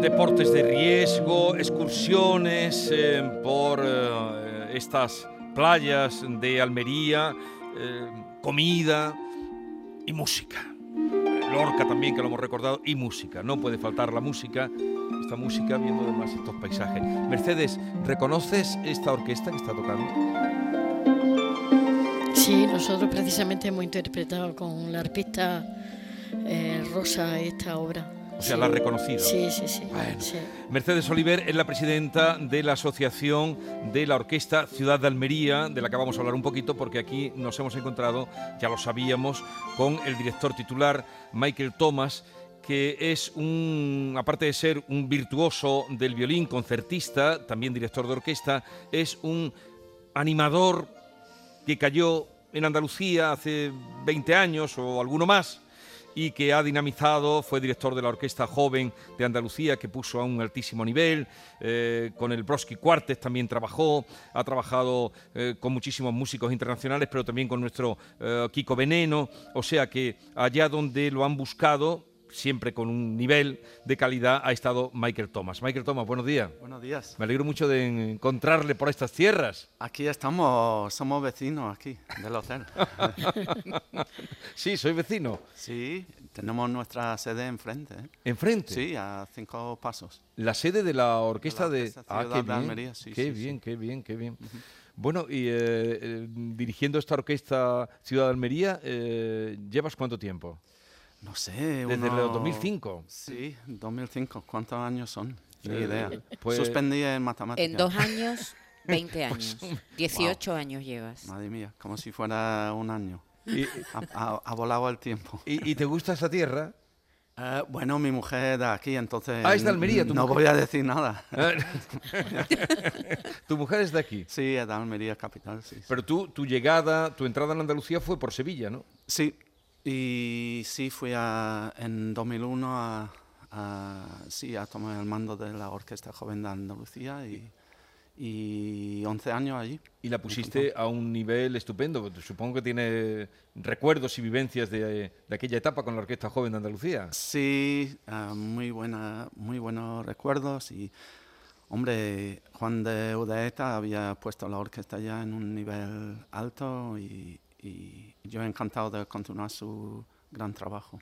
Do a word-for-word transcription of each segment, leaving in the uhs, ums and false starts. Deportes de riesgo, excursiones eh, por eh, estas playas de Almería, eh, comida y música. Lorca también, que lo hemos recordado, y música. No puede faltar la música, esta música, viendo además estos paisajes. Mercedes, ¿reconoces esta orquesta que está tocando? Sí, nosotros precisamente hemos interpretado con la arpista eh, Rosa esta obra. O sea, sí, la has reconocido. Sí, sí, sí, bueno. sí. Mercedes Oliver es la presidenta de la Asociación de la Orquesta Ciudad de Almería, de la que vamos a hablar un poquito, porque aquí nos hemos encontrado, ya lo sabíamos, con el director titular Michael Thomas, que es un, aparte de ser un virtuoso del violín, concertista, también director de orquesta, es un animador que cayó en Andalucía hace veinte años o alguno más, y que ha dinamizado, fue director de la Orquesta Joven de Andalucía, que puso a un altísimo nivel, eh, con el Brosky Quartet también trabajó, ha trabajado eh, con muchísimos músicos internacionales, pero también con nuestro eh, Kiko Veneno, o sea que allá donde lo han buscado, siempre con un nivel de calidad, ha estado Michael Thomas. Michael Thomas, buenos días. Buenos días. Me alegro mucho de encontrarle por estas tierras. Aquí estamos, somos vecinos aquí, del hotel. Sí, soy vecino. Sí, tenemos nuestra sede enfrente. ¿eh? ¿Enfrente? Sí, a cinco pasos. La sede de la Orquesta de, la orquesta de... Ah, qué bien, de Almería, sí, qué, sí, bien sí. qué bien, qué bien, qué bien. Uh-huh. Bueno, y eh, eh, dirigiendo esta Orquesta Ciudad de Almería, eh, ¿llevas cuánto tiempo? No sé, uno... desde el dos mil cinco. Sí, dos mil cinco. ¿Cuántos años son? Ni eh, idea. Pues... Suspendí en matemáticas. En dos años, veinte años. dieciocho wow. años llevas. Madre mía, como si fuera un año. Y... Ha, ha, ha volado el tiempo. ¿Y, y te gusta esa tierra? Eh, bueno, mi mujer es de aquí, entonces... Ah, es de Almería, tu no mujer. No voy a decir nada. ¿Tu mujer es de aquí? Sí, es de Almería, capital, sí. Pero tú, tu llegada, tu entrada en Andalucía fue por Sevilla, ¿no? Sí. Y sí, fui a, en dos mil uno a, a, sí, a tomar el mando de la Orquesta Joven de Andalucía y, y once años allí. Y la pusiste a un nivel estupendo. Supongo que tiene recuerdos y vivencias de, de aquella etapa con la Orquesta Joven de Andalucía. Sí, uh, muy, buena, muy buenos recuerdos. Y, hombre, Juan de Udaeta había puesto la orquesta ya en un nivel alto y... y yo encantado de continuar su gran trabajo.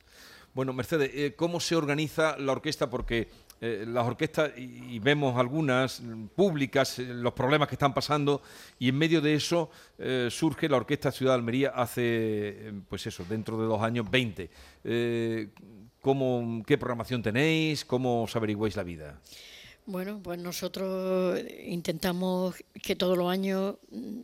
Bueno, Mercedes, ¿cómo se organiza la orquesta? Porque eh, las orquestas, y vemos algunas públicas, los problemas que están pasando, y en medio de eso eh, surge la Orquesta Ciudad de Almería hace, pues eso, dentro de dos años, veinte. Eh, ¿cómo, ¿Qué programación tenéis? ¿Cómo os averiguáis la vida? Bueno, pues nosotros intentamos que todos los años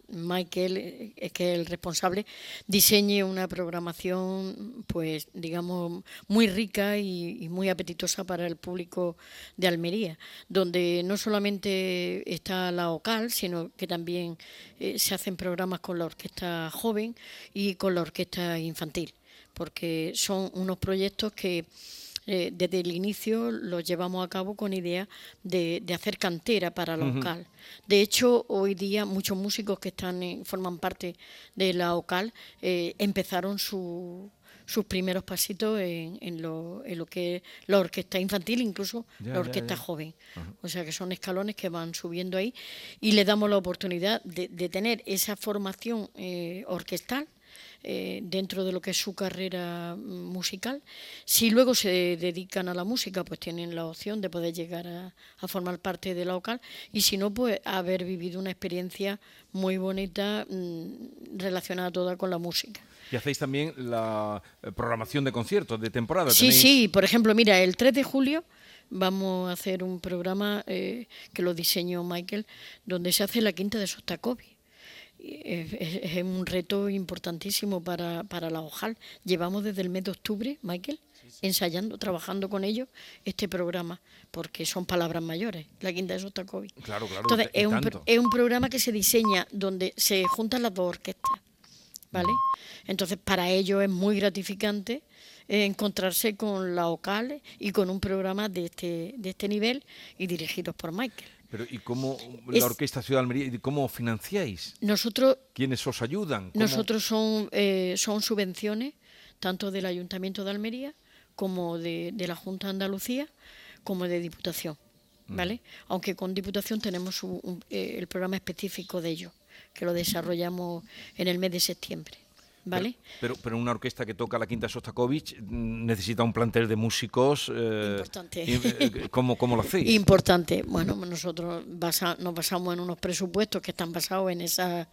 Michael, que es el responsable, diseñe una programación, pues digamos, muy rica y, y muy apetitosa para el público de Almería, donde no solamente está la OCAL, sino que también eh, se hacen programas con la orquesta joven y con la orquesta infantil, porque son unos proyectos que... Eh, desde el inicio lo llevamos a cabo con idea de, de hacer cantera para la OCAL. Uh-huh. De hecho, hoy día muchos músicos que están en, forman parte de la OCAL eh, empezaron su, sus primeros pasitos en, en, lo, en lo que es la orquesta infantil, incluso ya, la orquesta ya, ya. joven. Uh-huh. O sea que son escalones que van subiendo ahí y le damos la oportunidad de, de tener esa formación eh, orquestal Eh, dentro de lo que es su carrera musical. Si luego se dedican a la música, pues tienen la opción de poder llegar a, a formar parte de la OCAL, y si no, pues haber vivido una experiencia muy bonita mmm, relacionada toda con la música. Y hacéis también la programación de conciertos de temporada. Sí, ¿tenéis? Sí, por ejemplo, mira, el tres de julio vamos a hacer un programa eh, que lo diseñó Michael, donde se hace la quinta de Shostakovich. Es, es, es un reto importantísimo para, para la OCAL. Llevamos desde el mes de octubre, Michael, sí, ensayando, trabajando con ellos este programa, porque son palabras mayores, la quinta de Shostakovich. Claro, claro. Entonces, es un, es un programa que se diseña donde se juntan las dos orquestas, ¿vale? Entonces, para ellos es muy gratificante encontrarse con la OCAL y con un programa de este, de este nivel y dirigidos por Michael. Pero ¿y cómo la es, Orquesta Ciudad de Almería, cómo financiáis? Nosotros, ¿quiénes os ayudan? ¿Cómo? Nosotros son, eh, son subvenciones tanto del Ayuntamiento de Almería como de, de la Junta de Andalucía como de Diputación, ¿vale? Mm. Aunque con Diputación tenemos un, un, eh, el programa específico de ellos, que lo desarrollamos en el mes de septiembre. ¿Vale? Pero, pero, pero una orquesta que toca la quinta de Shostakovich necesita un plantel de músicos. Eh, Importante. ¿Cómo, cómo lo hacéis? Importante. Bueno, nosotros basa, nos basamos en unos presupuestos que están basados en esas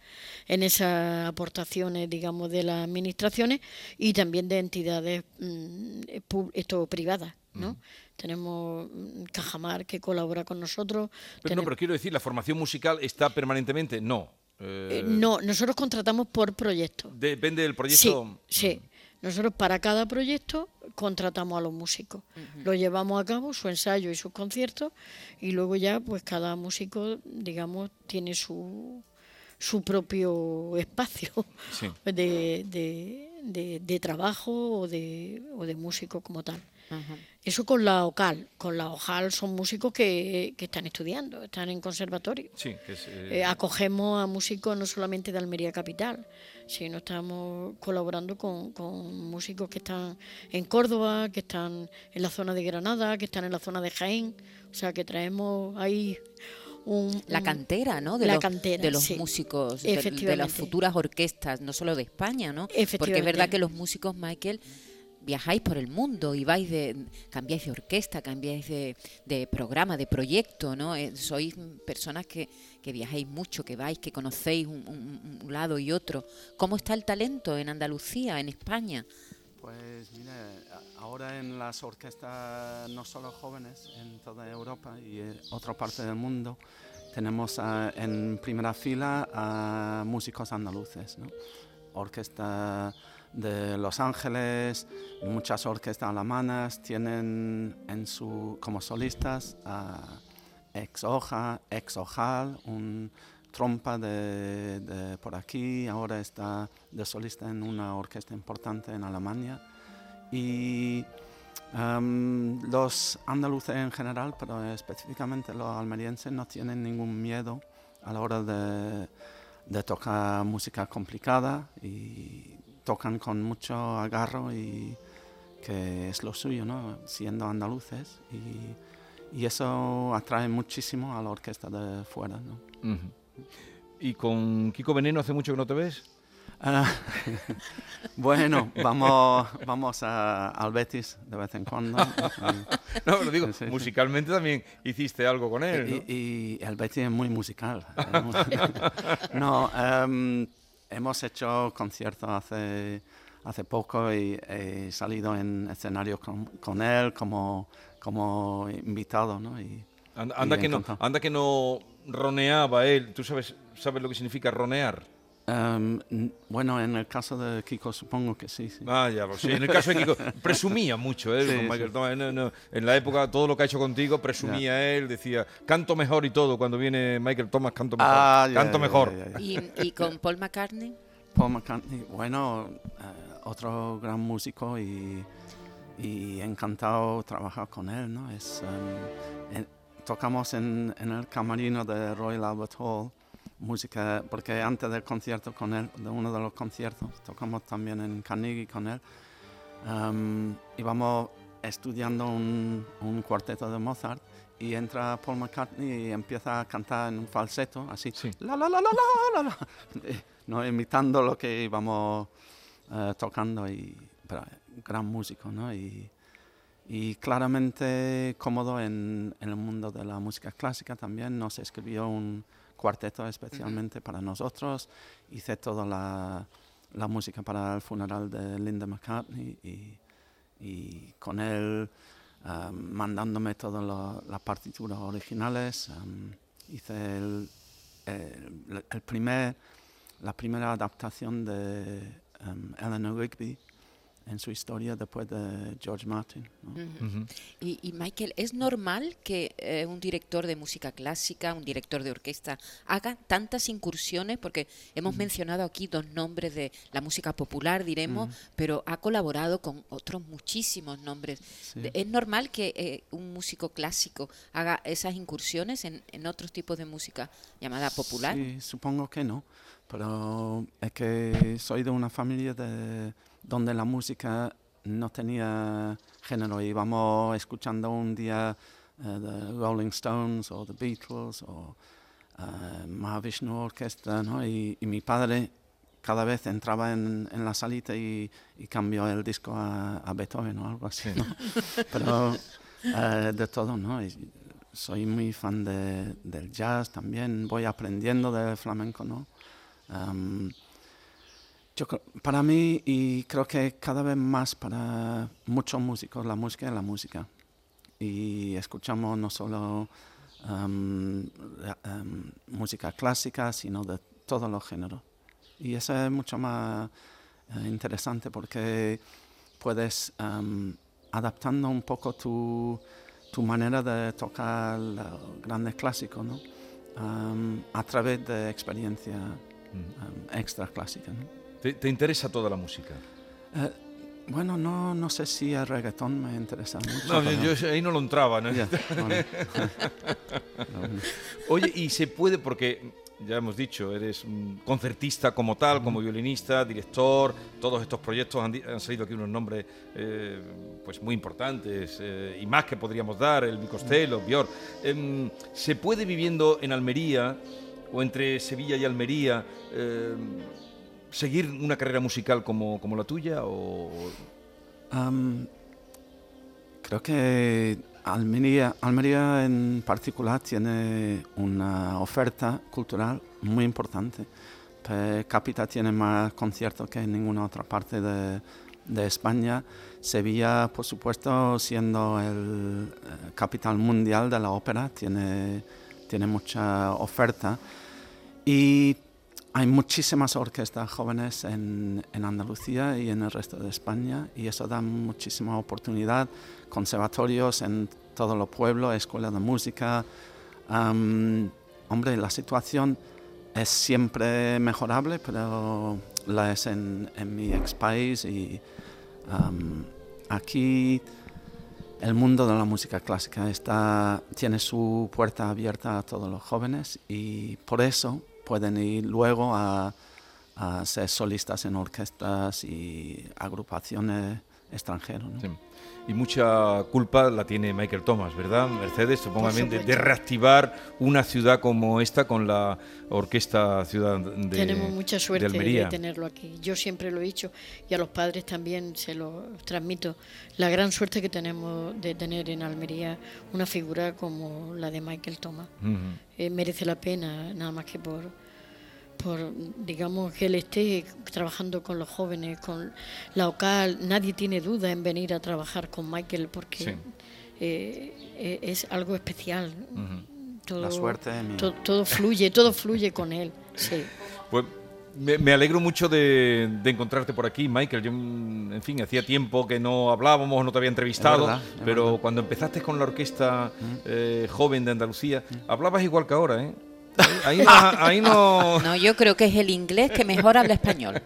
en esas aportaciones, digamos, de las administraciones y también de entidades mm, esto, privadas, ¿no? Mm. Tenemos Cajamar que colabora con nosotros. Pero tenemos... no, pero quiero decir, ¿la formación musical está permanentemente? No. Eh, no, nosotros contratamos por proyecto. Depende del proyecto. Sí, sí. Nosotros para cada proyecto contratamos a los músicos. Uh-huh. Lo llevamos a cabo, su ensayo y sus conciertos, y luego ya pues cada músico, digamos, tiene su, su propio espacio, sí, de, de, de, de trabajo o de, o de músico como tal. Uh-huh. Eso con la OCAL. Con la OCAL son músicos que, que están estudiando, están en conservatorio. Sí, que es, eh... Eh, acogemos a músicos no solamente de Almería Capital, sino estamos colaborando con, con músicos que están en Córdoba, que están en la zona de Granada, que están en la zona de Jaén. O sea, que traemos ahí... Un, la cantera, ¿no? De la los, cantera, de los sí. músicos, de, de las futuras orquestas, no solo de España, ¿no? Porque es verdad que los músicos, Michael... viajáis por el mundo y vais de, cambiáis de orquesta, cambiáis de, de programa, de proyecto, ¿no? Eh, sois personas que, que viajáis mucho, que vais, que conocéis un, un, un lado y otro. ¿Cómo está el talento en Andalucía, en España? Pues mira, ahora en las orquestas, no solo jóvenes, en toda Europa y en otra parte del mundo, tenemos uh, en primera fila a uh, músicos andaluces, ¿no? Orquesta de Los Ángeles, muchas orquestas alemanas tienen en su, como solistas a ex Oja, ex Ojal, un trompa de, de por aquí, ahora está de solista en una orquesta importante en Alemania. Y um, los andaluces en general, pero específicamente los almerienses, no tienen ningún miedo a la hora de, de tocar música complicada y tocan con mucho agarro y que es lo suyo, ¿no? Siendo andaluces y, y eso atrae muchísimo a la orquesta de fuera, ¿no? Uh-huh. ¿Y con Kiko Veneno hace mucho que no te ves? Uh, bueno, vamos, vamos a, al Betis de vez en cuando. No, pero digo, sí, musicalmente también hiciste algo con él, ¿no? Y, y el Betis es muy musical. No, um, hemos hecho conciertos hace, hace poco y he salido en escenarios con, con él como, como invitado, ¿no? Y, And, anda, y que no, anda que no roneaba él. ¿Tú sabes, sabes lo que significa ronear? Um, bueno, en el caso de Kiko supongo que sí. sí. Ah, ya, pues sí. En el caso de Kiko presumía mucho, ¿eh? Sí, con Michael sí. Thomas, no, no. En la época todo lo que ha hecho contigo presumía yeah. él, decía canto mejor y todo. Cuando viene Michael Thomas canto mejor, ah, yeah, canto yeah, mejor. Yeah, yeah, yeah. ¿Y, ¿Y con Paul McCartney? Paul McCartney, bueno, eh, otro gran músico y, y encantado trabajar con él, ¿no? Es, um, eh, tocamos en, en el camerino de Royal Albert Hall. Música, porque antes del concierto con él, de uno de los conciertos, tocamos también en Carnegie con él. Um, íbamos estudiando un, un cuarteto de Mozart y entra Paul McCartney y empieza a cantar en un falseto, así, sí. la, la, la, la, la, la, ¿no? Imitando lo que íbamos uh, tocando. Y, pero, gran músico, ¿no? Y, y claramente cómodo en, en el mundo de la música clásica también. Nos escribió un cuarteto especialmente uh-huh. para nosotros, hice toda la, la música para el funeral de Linda McCartney y, y con él um, mandándome todas las partituras originales, um, hice el, el, el primer, la primera adaptación de um, Eleanor Rigby en su historia después de George Martin, ¿no? Uh-huh. Uh-huh. Y, y Michael, ¿es normal que eh, un director de música clásica, un director de orquesta, haga tantas incursiones? Porque hemos uh-huh. mencionado aquí dos nombres de la música popular, diremos, uh-huh. pero ha colaborado con otros muchísimos nombres. Sí. ¿Es normal que eh, un músico clásico haga esas incursiones en, en otros tipos de música llamada popular? Sí, supongo que no, pero es que soy de una familia de... donde la música no tenía género. Íbamos escuchando un día uh, The Rolling Stones o The Beatles o uh, Mahavishnu Orchestra, ¿no? Y, y mi padre cada vez entraba en, en la salita y, y cambió el disco a, a Beethoven o algo así, ¿no? Pero uh, de todo, ¿no? Y soy muy fan de, del jazz también, voy aprendiendo del flamenco, ¿no? Um, Yo, para mí, y creo que cada vez más para muchos músicos, la música es la música. Y escuchamos no solo um, la, um, música clásica, sino de todos los géneros. Y eso es mucho más uh, interesante porque puedes, um, adaptando un poco tu, tu manera de tocar los grandes clásicos, ¿no? um, a través de experiencia um, extra clásica, ¿no? ¿Te, ¿Te interesa toda la música? Eh, bueno, no, no sé si el reggaetón me interesa mucho. No, pero... yo ahí no lo entraba, ¿no? Yeah, bueno. Oye, y se puede, porque ya hemos dicho, eres un concertista como tal, mm. como violinista, director, todos estos proyectos han, han salido aquí unos nombres eh, pues muy importantes eh, y más que podríamos dar, el Costello, Björk. Eh, ¿Se puede viviendo en Almería o entre Sevilla y Almería... Eh, ¿seguir una carrera musical como, como la tuya? O... Um, creo que Almería, Almería en particular tiene una oferta cultural muy importante. Per cápita tiene más conciertos que en ninguna otra parte de, de España. Sevilla, por supuesto, siendo el eh, capital mundial de la ópera, tiene, tiene mucha oferta. Y hay muchísimas orquestas jóvenes en, en Andalucía y en el resto de España, y eso da muchísima oportunidad. Conservatorios en todos los pueblos, escuelas de música. Um, hombre, la situación es siempre mejorable, pero la es en, en mi ex país, y um, aquí el mundo de la música clásica está, tiene su puerta abierta a todos los jóvenes, y por eso pueden ir luego a, a ser solistas en orquestas y agrupaciones extranjeras, ¿no? Sí. Y mucha culpa la tiene Michael Thomas, ¿verdad, Mercedes? Supongamente de reactivar una ciudad como esta con la Orquesta Ciudad de Almería. Tenemos mucha suerte de, de tenerlo aquí. Yo siempre lo he dicho, y a los padres también se lo transmito, la gran suerte que tenemos de tener en Almería una figura como la de Michael Thomas. Uh-huh. Eh, merece la pena, nada más que por... por, digamos, que él esté trabajando con los jóvenes, con la O C A L. Nadie tiene duda en venir a trabajar con Michael porque sí. eh, es algo especial. Uh-huh. Todo, la suerte de mí. To, todo fluye, todo fluye con él. Sí. Pues me, me alegro mucho de, de encontrarte por aquí, Michael. Yo, en fin, hacía tiempo que no hablábamos, no te había entrevistado, verdad, pero cuando empezaste con la Orquesta eh, Joven de Andalucía, hablabas igual que ahora, ¿eh? Ahí no, ahí no... no, yo creo que es el inglés que mejor habla español.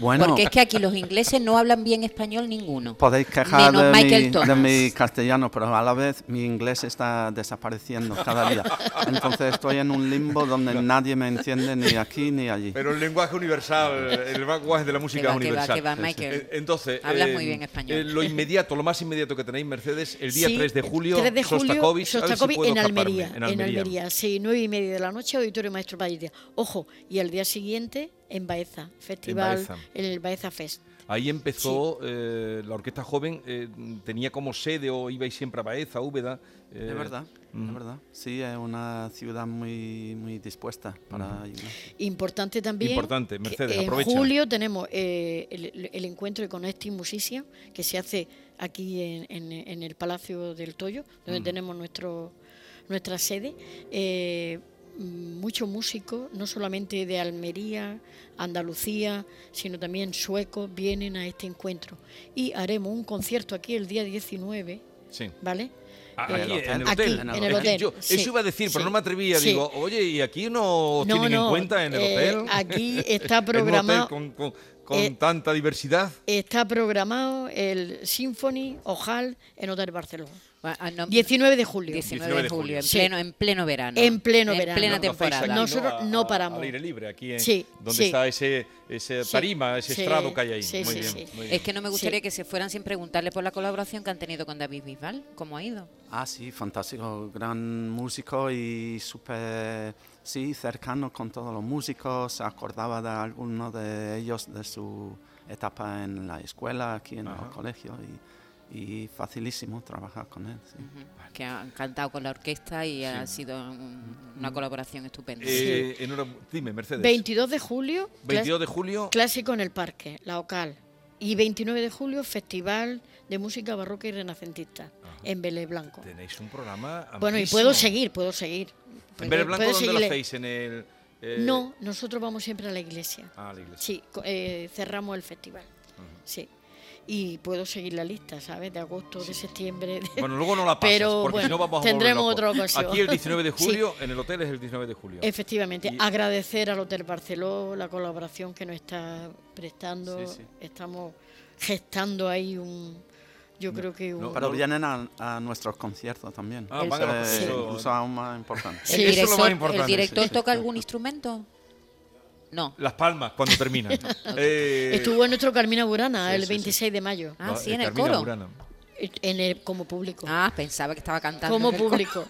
Bueno, porque es que aquí los ingleses no hablan bien español ninguno. Podéis quejar de mi, de mi castellano, pero a la vez mi inglés está desapareciendo cada día. Entonces estoy en un limbo donde no. nadie me entiende ni aquí ni allí. Pero el lenguaje universal, el lenguaje de la música es universal. Que va, que va, Michael. Entonces, hablas eh, muy bien español. Eh, lo inmediato, lo más inmediato que tenéis, Mercedes, el día sí, tres de julio, tres de julio Shostakovich, Shostakovich si en, Almería, en Almería, en Almería, sí, nueve y media de la noche. Auditorio Maestro Padilla. Ojo, y al día siguiente en Baeza, festival, en Baeza. El Baeza Fest. Ahí empezó sí. eh, la Orquesta Joven, eh, tenía como sede o ibais siempre a Baeza, Úbeda. Eh. Es verdad, mm. es verdad. Sí, es una ciudad muy, muy dispuesta para ayudar. Mm. Importante también. Importante, Mercedes, aprovecha. En julio tenemos eh, el, el encuentro de Connecting Musicians que se hace aquí en, en, en el Palacio del Toyo, donde mm. tenemos nuestro, nuestra sede. Eh, mucho músico, no solamente de Almería, Andalucía, sino también suecos, vienen a este encuentro. Y haremos un concierto aquí el día diecinueve, sí. ¿Vale? Aquí, eh, en el hotel. Aquí, en el hotel. Yo, sí, eso iba a decir, sí, pero no me atrevía. Sí. Digo, oye, ¿y aquí no, no tienen no, en cuenta en el eh, hotel? Aquí está programado... con, con, con eh, tanta diversidad. Está programado el Symphony OCAL en Hotel Barceló. diecinueve de julio. diecinueve de julio, sí, en, pleno, en pleno verano. En pleno en verano. En plena temporada. Nosotros a, no paramos. Al aire libre, aquí en, sí, donde sí, está ese, ese tarima, ese sí, estrado que hay ahí. Sí, muy, sí, bien, sí, muy bien. Es que no me gustaría sí, que se fueran sin preguntarle por la colaboración que han tenido con David Bisbal. ¿Cómo ha ido? Ah, sí, fantástico. Gran músico y súper sí, cercano con todos los músicos. Se acordaba de algunos de ellos de su etapa en la escuela, aquí en el colegio. Y, y facilísimo trabajar con él, sí. Uh-huh. Que ha cantado con la orquesta y sí, ha sido un, una colaboración estupenda. Eh, sí. En una, dime, Mercedes. veintidós de julio, veintidós de julio clásico en el parque, la OCAL, y veintinueve de julio Festival de Música Barroca y Renacentista. Ajá. En Belé Blanco. Tenéis un programa amplísimo. Bueno, y puedo seguir, puedo seguir. Puedo, ¿en Belé Blanco dónde seguirle? Lo hacéis en el eh... No, nosotros vamos siempre a la iglesia. Ah, a la iglesia. Sí, eh, cerramos el festival. Uh-huh. Sí. Y puedo seguir la lista, ¿sabes? De agosto, sí, de septiembre. De... Bueno, luego no la pasas, pero, porque bueno, si no vamos a tendremos otra ocasión. Aquí el diecinueve de julio, sí, en el hotel es el diecinueve de julio. Efectivamente. Y... agradecer al Hotel Barceló la colaboración que nos está prestando. Sí, sí. Estamos gestando ahí un... Yo no, creo que... No, un... Pero vienen a, a nuestros conciertos también. Ah, van a los conciertos. Aún más importante. Sí. El director, eso es lo más importante. ¿El director sí, sí, toca sí, algún sí, instrumento? No. Las Palmas, cuando termina. eh... Estuvo en nuestro Carmina Burana, sí, el veintiséis sí, sí, de mayo. Ah, sí, en el, el coro. Burana. En el, como público. Ah, pensaba que estaba cantando. Como público.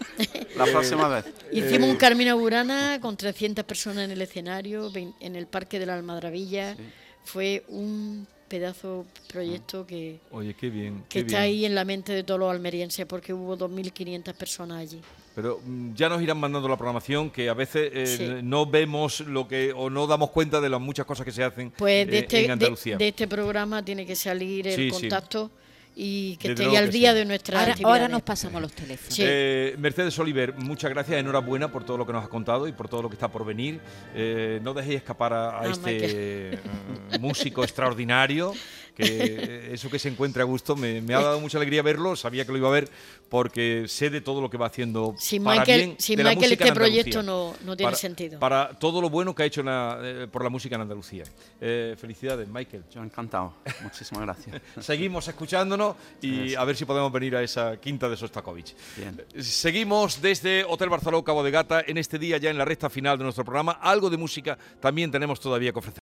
La próxima vez. Hicimos un Carmina Burana con trescientas personas en el escenario, en el Parque de la Almadrabilla. Sí. Fue un pedazo proyecto que... Oye, qué bien. Que qué está bien, ahí en la mente de todos los almerienses, porque hubo dos mil quinientas personas allí. Pero ya nos irán mandando la programación, que a veces eh, sí, no vemos lo que o no damos cuenta de las muchas cosas que se hacen pues de eh, este, en Andalucía. De, de este programa tiene que salir el sí, contacto sí, y que esté al día sí, de nuestra ahora, actividad. Ahora nos pasamos los teléfonos. Sí. Eh, Mercedes Oliver, muchas gracias, enhorabuena por todo lo que nos has contado y por todo lo que está por venir. Eh, no dejéis escapar a, a no, este músico extraordinario. Que eso que se encuentre a gusto, me, me ha dado mucha alegría verlo, sabía que lo iba a ver porque sé de todo lo que va haciendo sin para Michael, bien sin de Michael la música este en proyecto no, no tiene para, sentido. Para todo lo bueno que ha hecho la, eh, por la música en Andalucía. Eh, felicidades, Michael. Yo encantado, muchísimas gracias. Seguimos escuchándonos y a ver si podemos venir a esa quinta de Shostakovich. Bien. Seguimos desde Hotel Barceló, Cabo de Gata, en este día ya en la recta final de nuestro programa. Algo de música también tenemos todavía que ofrecer.